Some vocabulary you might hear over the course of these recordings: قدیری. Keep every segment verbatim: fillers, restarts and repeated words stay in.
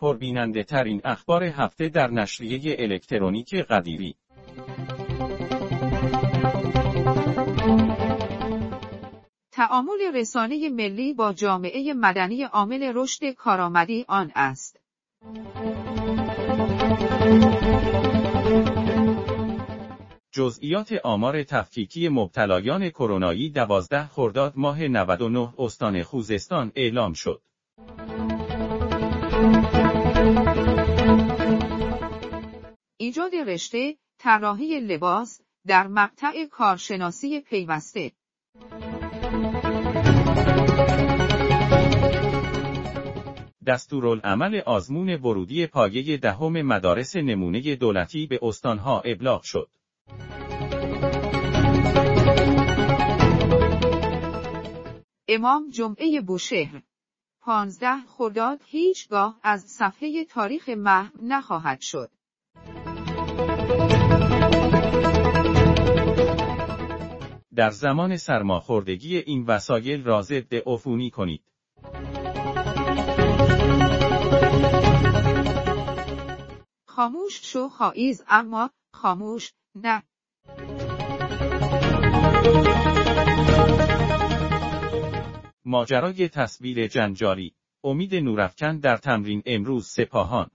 پربیننده ترین اخبار هفته در نشریه الکترونیک قدیری. تعامل رسانه ملی با جامعه مدنی عامل رشد کارآمدی آن است. جزئیات آمار تفکیکی مبتلایان کرونایی دوازده خرداد ماه نود و نه استان خوزستان اعلام شد. ایجاد رشته طراحی لباس در مقطع کارشناسی پیوسته. دستورالعمل آزمون ورودی پایه دهم مدارس نمونه دولتی به استانها ابلاغ شد. امام جمعه بوشهر پانزده خرداد هیچگاه از صفحه تاریخ محو نخواهد شد. در زمان سرماخوردگی این وسایل را ضد عفونی کنید. خاموش شو خائز، اما خاموش نه. ماجرای تصویر جنجالی، امید نورافکن در تمرین امروز سپاهان.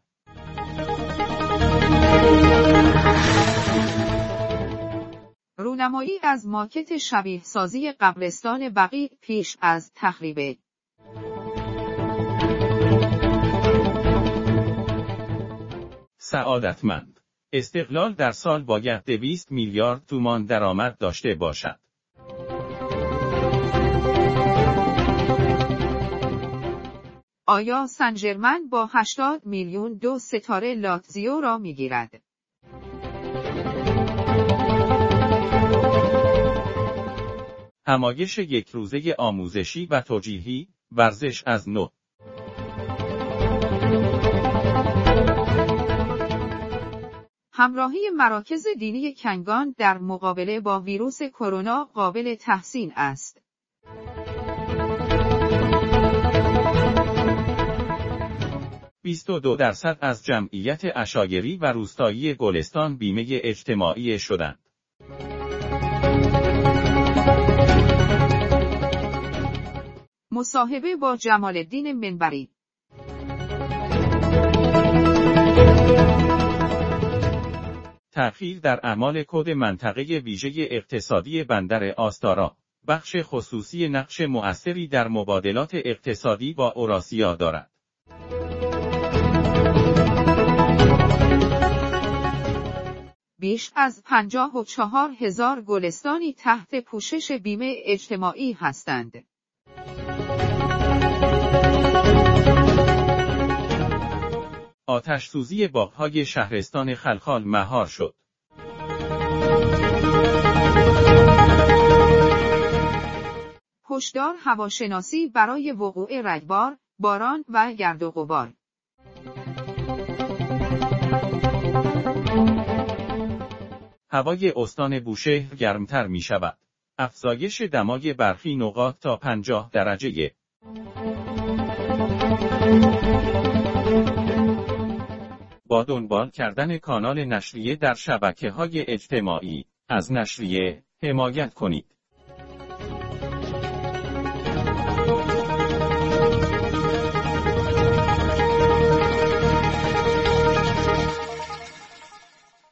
رونمایی از ماکت شبیه سازی قبرستان بقیع پیش از تخریب. سعادتمند استقلال در سال باید دویست میلیارد تومان درآمد داشته باشد. آیا سنجرمن با هشتاد میلیون دو ستاره لاتزیو را میگیرد؟ همایش یک روزه آموزشی و توجیهی، ورزش از نو. همراهی مراکز دینی کنگان در مقابله با ویروس کرونا قابل تحسین است. بیست و دو درصد از جمعیت عشایری و روستایی گلستان بیمه اجتماعی شدند. مصاحبه با جمال الدین منبری. تأخیر در اعمال کد منطقه ویژه اقتصادی بندر آستارا، بخش خصوصی نقش مؤثری در مبادلات اقتصادی با اوراسیا دارد. بیش از پنجاه و چهار هزار گلستانی تحت پوشش بیمه اجتماعی هستند. آتش سوزی باغ‌های شهرستان خلخال مهار شد. هشدار هواشناسی برای وقوع رگبار، باران و گرد و غبار. هوای استان بوشهر گرمتر می شود. افزایش دمای برخی نقاط تا پنجاه درجه. با دنبال کردن کانال نشریه در شبکه‌های اجتماعی، از نشریه حمایت کنید.